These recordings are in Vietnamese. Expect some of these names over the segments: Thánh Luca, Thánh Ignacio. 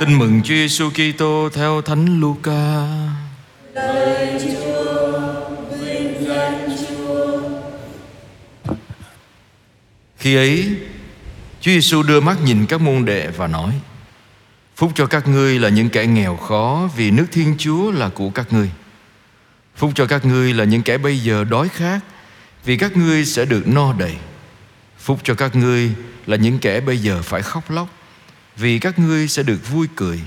Tin mừng Chúa Giêsu Kitô theo Thánh Luca. Lời Chúa, vinh danh Chúa. Khi ấy, Chúa Giêsu đưa mắt nhìn các môn đệ và nói: Phúc cho các ngươi là những kẻ nghèo khó, vì nước Thiên Chúa là của các ngươi. Phúc cho các ngươi là những kẻ bây giờ đói khát, vì các ngươi sẽ được no đầy. Phúc cho các ngươi là những kẻ bây giờ phải khóc lóc, vì các ngươi sẽ được vui cười.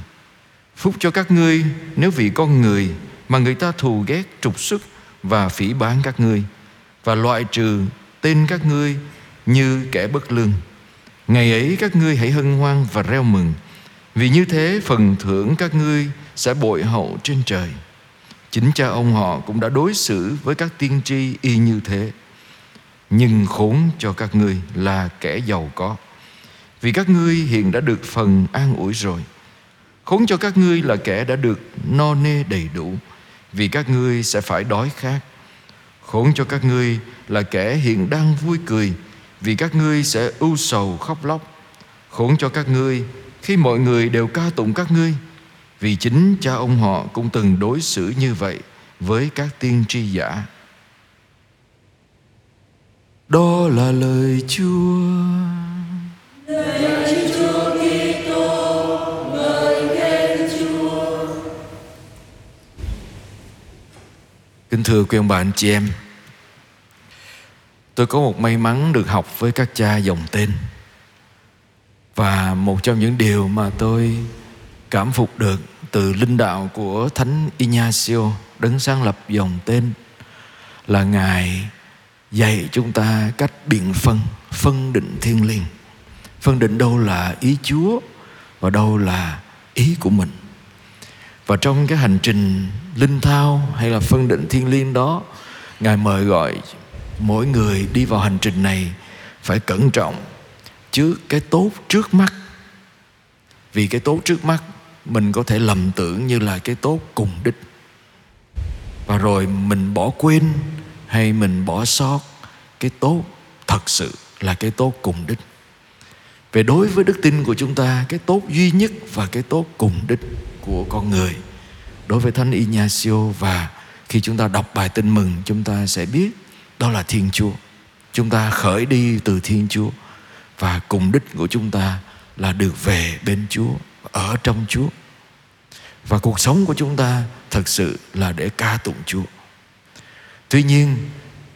Phúc cho các ngươi nếu vì con người mà người ta thù ghét, trục xuất và phỉ báng các ngươi, và loại trừ tên các ngươi như kẻ bất lương. Ngày ấy các ngươi hãy hân hoan và reo mừng, vì như thế phần thưởng các ngươi sẽ bội hậu trên trời. Chính cha ông họ cũng đã đối xử với các tiên tri y như thế. Nhưng khốn cho các ngươi là kẻ giàu có, vì các ngươi hiện đã được phần an ủi rồi. Khốn cho các ngươi là kẻ đã được no nê đầy đủ, vì các ngươi sẽ phải đói khát. Khốn cho các ngươi là kẻ hiện đang vui cười, vì các ngươi sẽ ưu sầu khóc lóc. Khốn cho các ngươi khi mọi người đều ca tụng các ngươi, vì chính cha ông họ cũng từng đối xử như vậy với các tiên tri giả. Đó là lời Chúa. Lời Chúa Kitô, ngợi khen Chúa. Kính thưa quý ông bà anh chị em, tôi có một may mắn được học với các cha dòng tên. Và một trong những điều mà tôi cảm phục được từ linh đạo của Thánh Ignacio, đấng sáng lập dòng tên, là Ngài dạy chúng ta cách biện phân định thiêng liêng, phân định đâu là ý Chúa và đâu là ý của mình. Và trong cái hành trình linh thao hay là phân định thiêng liêng đó, Ngài mời gọi mỗi người đi vào hành trình này phải cẩn trọng trước cái tốt trước mắt. Vì cái tốt trước mắt mình có thể lầm tưởng như là cái tốt cùng đích, và rồi mình bỏ quên hay mình bỏ sót cái tốt thật sự là cái tốt cùng đích. Về đối với đức tin của chúng ta, cái tốt duy nhất và cái tốt cùng đích của con người, đối với Thánh Ignacio và khi chúng ta đọc bài tin mừng, chúng ta sẽ biết đó là Thiên Chúa. Chúng ta khởi đi từ Thiên Chúa và cùng đích của chúng ta là được về bên Chúa, ở trong Chúa. Và cuộc sống của chúng ta thật sự là để ca tụng Chúa. Tuy nhiên,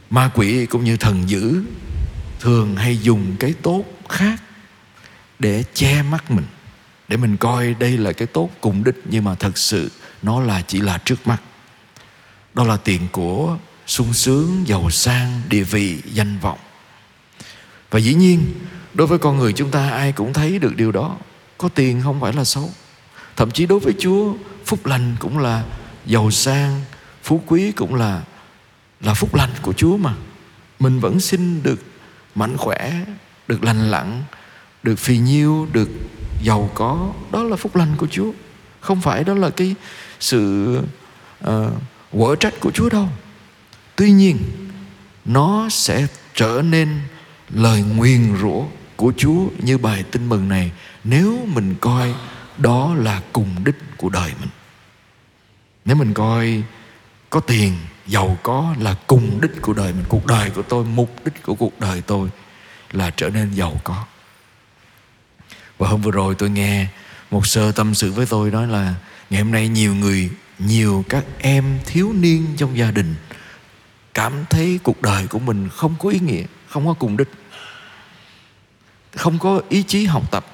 ma quỷ cũng như thần dữ thường hay dùng cái tốt khác để che mắt mình, để mình coi đây là cái tốt cùng đích, nhưng mà thật sự nó là chỉ là trước mắt. Đó là tiền của, sung sướng, giàu sang, địa vị, danh vọng. Và dĩ nhiên, đối với con người chúng ta ai cũng thấy được điều đó. Có tiền không phải là xấu. Thậm chí đối với Chúa, phúc lành cũng là giàu sang, phú quý cũng là phúc lành của Chúa mà. Mình vẫn xin được mạnh khỏe, được lành lặn, được phì nhiêu, được giàu có. Đó là phúc lành của Chúa. Không phải đó là cái sự quở trách của Chúa đâu. Tuy nhiên, nó sẽ trở nên lời nguyền rủa của Chúa như bài tin mừng này, nếu mình coi đó là cùng đích của đời mình. Nếu mình coi có tiền, giàu có là cùng đích của đời mình, cuộc đời của tôi, mục đích của cuộc đời tôi là trở nên giàu có. Và hôm vừa rồi tôi nghe một sơ tâm sự với tôi, nói là ngày hôm nay nhiều các em thiếu niên trong gia đình cảm thấy cuộc đời của mình không có ý nghĩa, không có cùng đích, không có ý chí học tập,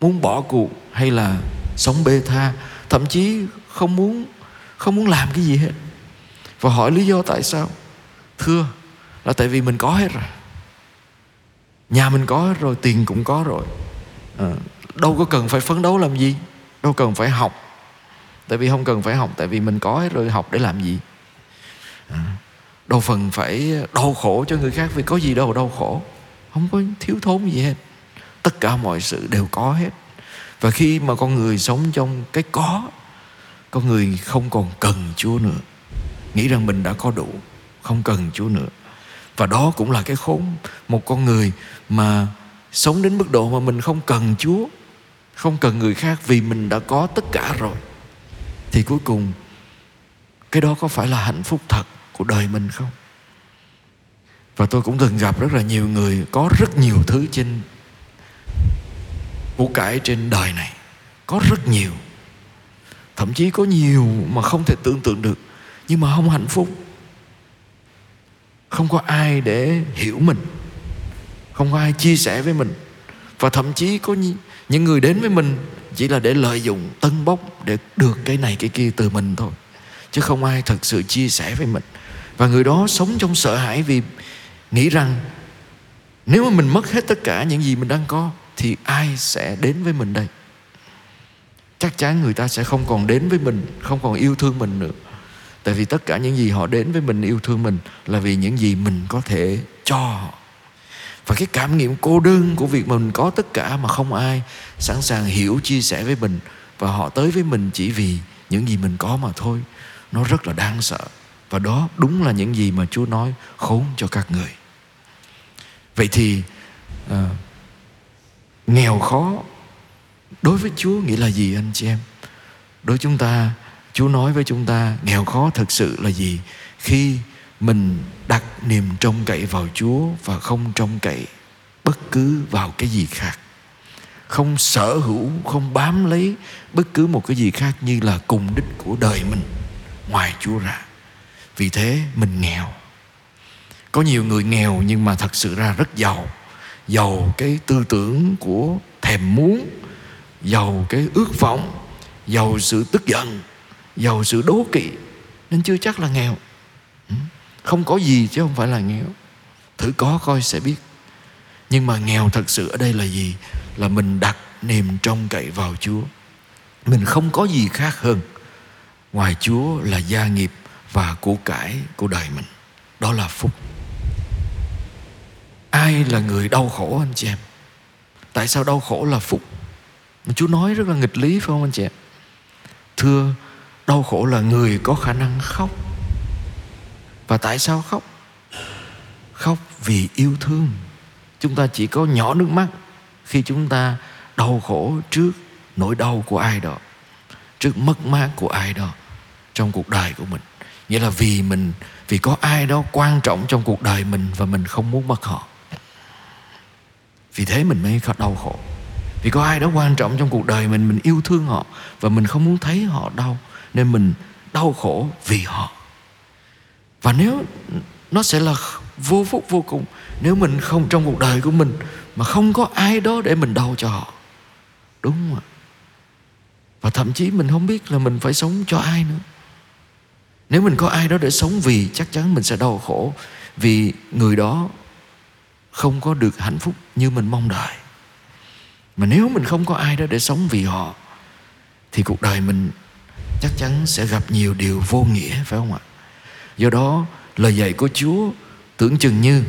muốn bỏ cuộc hay là sống bê tha, thậm chí không muốn làm cái gì hết. Và hỏi lý do tại sao? Thưa, là tại vì mình có hết rồi, nhà mình có hết rồi, tiền cũng có rồi, đâu có cần phải phấn đấu làm gì, đâu cần phải học. Tại vì không cần phải học, tại vì mình có hết rồi, học để làm gì? Đâu phần phải đau khổ cho người khác, vì có gì đâu đau khổ, không có thiếu thốn gì hết. Tất cả mọi sự đều có hết. Và khi mà con người sống trong cái có, con người không còn cần Chúa nữa, nghĩ rằng mình đã có đủ, không cần Chúa nữa. Và đó cũng là cái khốn. Một con người mà sống đến mức độ mà mình không cần Chúa, không cần người khác vì mình đã có tất cả rồi, thì cuối cùng cái đó có phải là hạnh phúc thật của đời mình không? Và tôi cũng từng gặp rất là nhiều người có rất nhiều thứ trên của cải trên đời này, có rất nhiều, thậm chí có nhiều mà không thể tưởng tượng được, nhưng mà không hạnh phúc. Không có ai để hiểu mình, không có ai chia sẻ với mình. Và thậm chí có những người đến với mình chỉ là để lợi dụng, tâng bốc để được cái này cái kia từ mình thôi, chứ không ai thật sự chia sẻ với mình. Và người đó sống trong sợ hãi vì nghĩ rằng nếu mà mình mất hết tất cả những gì mình đang có thì ai sẽ đến với mình đây? Chắc chắn người ta sẽ không còn đến với mình, không còn yêu thương mình nữa. Tại vì tất cả những gì họ đến với mình, yêu thương mình là vì những gì mình có thể cho họ. Và cái cảm nghiệm cô đơn của việc mình có tất cả mà không ai sẵn sàng hiểu, chia sẻ với mình, và họ tới với mình chỉ vì những gì mình có mà thôi, nó rất là đáng sợ. Và đó đúng là những gì mà Chúa nói khốn cho các người. Vậy thì nghèo khó đối với Chúa nghĩa là gì anh chị em? Đối với chúng ta, Chúa nói với chúng ta nghèo khó thật sự là gì? Khi mình đặt niềm trông cậy vào Chúa và không trông cậy bất cứ vào cái gì khác, không sở hữu, không bám lấy bất cứ một cái gì khác như là cùng đích của đời mình ngoài Chúa ra. Vì thế mình nghèo. Có nhiều người nghèo nhưng mà thật sự ra rất giàu. Giàu cái tư tưởng của thèm muốn, giàu cái ước vọng, giàu sự tức giận, giàu sự đố kỵ, nên chưa chắc là nghèo. Không có gì chứ không phải là nghèo. Thử có coi sẽ biết. Nhưng mà nghèo thật sự ở đây là gì? Là mình đặt niềm trông cậy vào Chúa. Mình không có gì khác hơn ngoài Chúa là gia nghiệp và của cải của đời mình. Đó là phúc. Ai là người đau khổ anh chị em? Tại sao đau khổ là phúc? Chúa nói rất là nghịch lý phải không anh chị em? Thưa, đau khổ là người có khả năng khóc. Và tại sao khóc? Khóc vì yêu thương. Chúng ta chỉ có nhỏ nước mắt khi chúng ta đau khổ trước nỗi đau của ai đó, trước mất mát của ai đó trong cuộc đời của mình. Nghĩa là vì có ai đó quan trọng trong cuộc đời mình và mình không muốn mất họ. Vì thế mình mới đau khổ. Vì có ai đó quan trọng trong cuộc đời mình yêu thương họ và mình không muốn thấy họ đau, nên mình đau khổ vì họ. Và nếu nó sẽ là vô phúc vô cùng nếu mình không, trong cuộc đời của mình mà không có ai đó để mình đau cho họ. Đúng không ạ? Và thậm chí mình không biết là mình phải sống cho ai nữa. Nếu mình có ai đó để sống vì, chắc chắn mình sẽ đau khổ vì người đó không có được hạnh phúc như mình mong đợi. Mà nếu mình không có ai đó để sống vì họ thì cuộc đời mình chắc chắn sẽ gặp nhiều điều vô nghĩa, phải không ạ? Do đó lời dạy của Chúa tưởng chừng như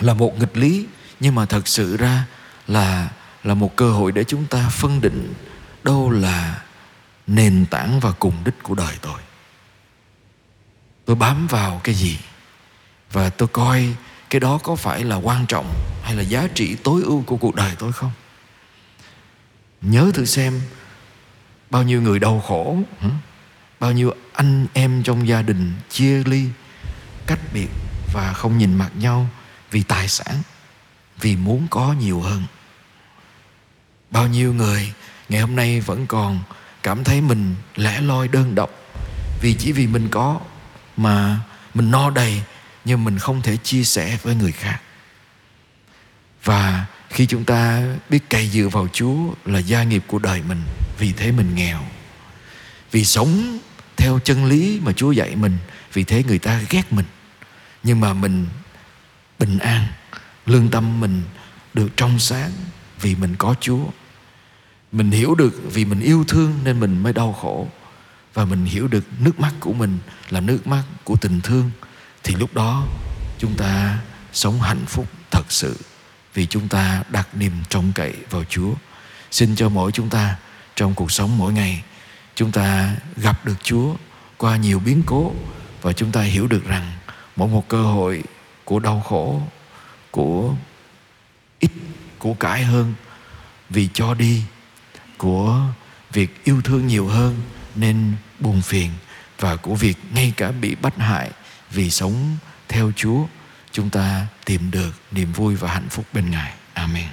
là một nghịch lý, nhưng mà thật sự ra là một cơ hội để chúng ta phân định đâu là nền tảng và cùng đích của đời tôi. Tôi bám vào cái gì? Và tôi coi cái đó có phải là quan trọng hay là giá trị tối ưu của cuộc đời tôi không? Nhớ thử xem, bao nhiêu người đau khổ, bao nhiêu anh em trong gia đình chia ly, cách biệt và không nhìn mặt nhau vì tài sản, vì muốn có nhiều hơn. Bao nhiêu người ngày hôm nay vẫn còn cảm thấy mình lẻ loi đơn độc, vì chỉ vì mình có mà mình no đầy nhưng mình không thể chia sẻ với người khác. Và khi chúng ta biết cậy dựa vào Chúa là gia nghiệp của đời mình, vì thế mình nghèo. Vì sống theo chân lý mà Chúa dạy mình, vì thế người ta ghét mình. Nhưng mà mình bình an, lương tâm mình được trong sáng vì mình có Chúa. Mình hiểu được vì mình yêu thương nên mình mới đau khổ. Và mình hiểu được nước mắt của mình là nước mắt của tình thương. Thì lúc đó chúng ta sống hạnh phúc thật sự, vì chúng ta đặt niềm trông cậy vào Chúa. Xin cho mỗi chúng ta trong cuộc sống mỗi ngày, chúng ta gặp được Chúa qua nhiều biến cố, và chúng ta hiểu được rằng mỗi một cơ hội của đau khổ, của ít của cải hơn, vì cho đi của việc yêu thương nhiều hơn nên buồn phiền, và của việc ngay cả bị bắt hại vì sống theo Chúa, chúng ta tìm được niềm vui và hạnh phúc bên Ngài. Amen.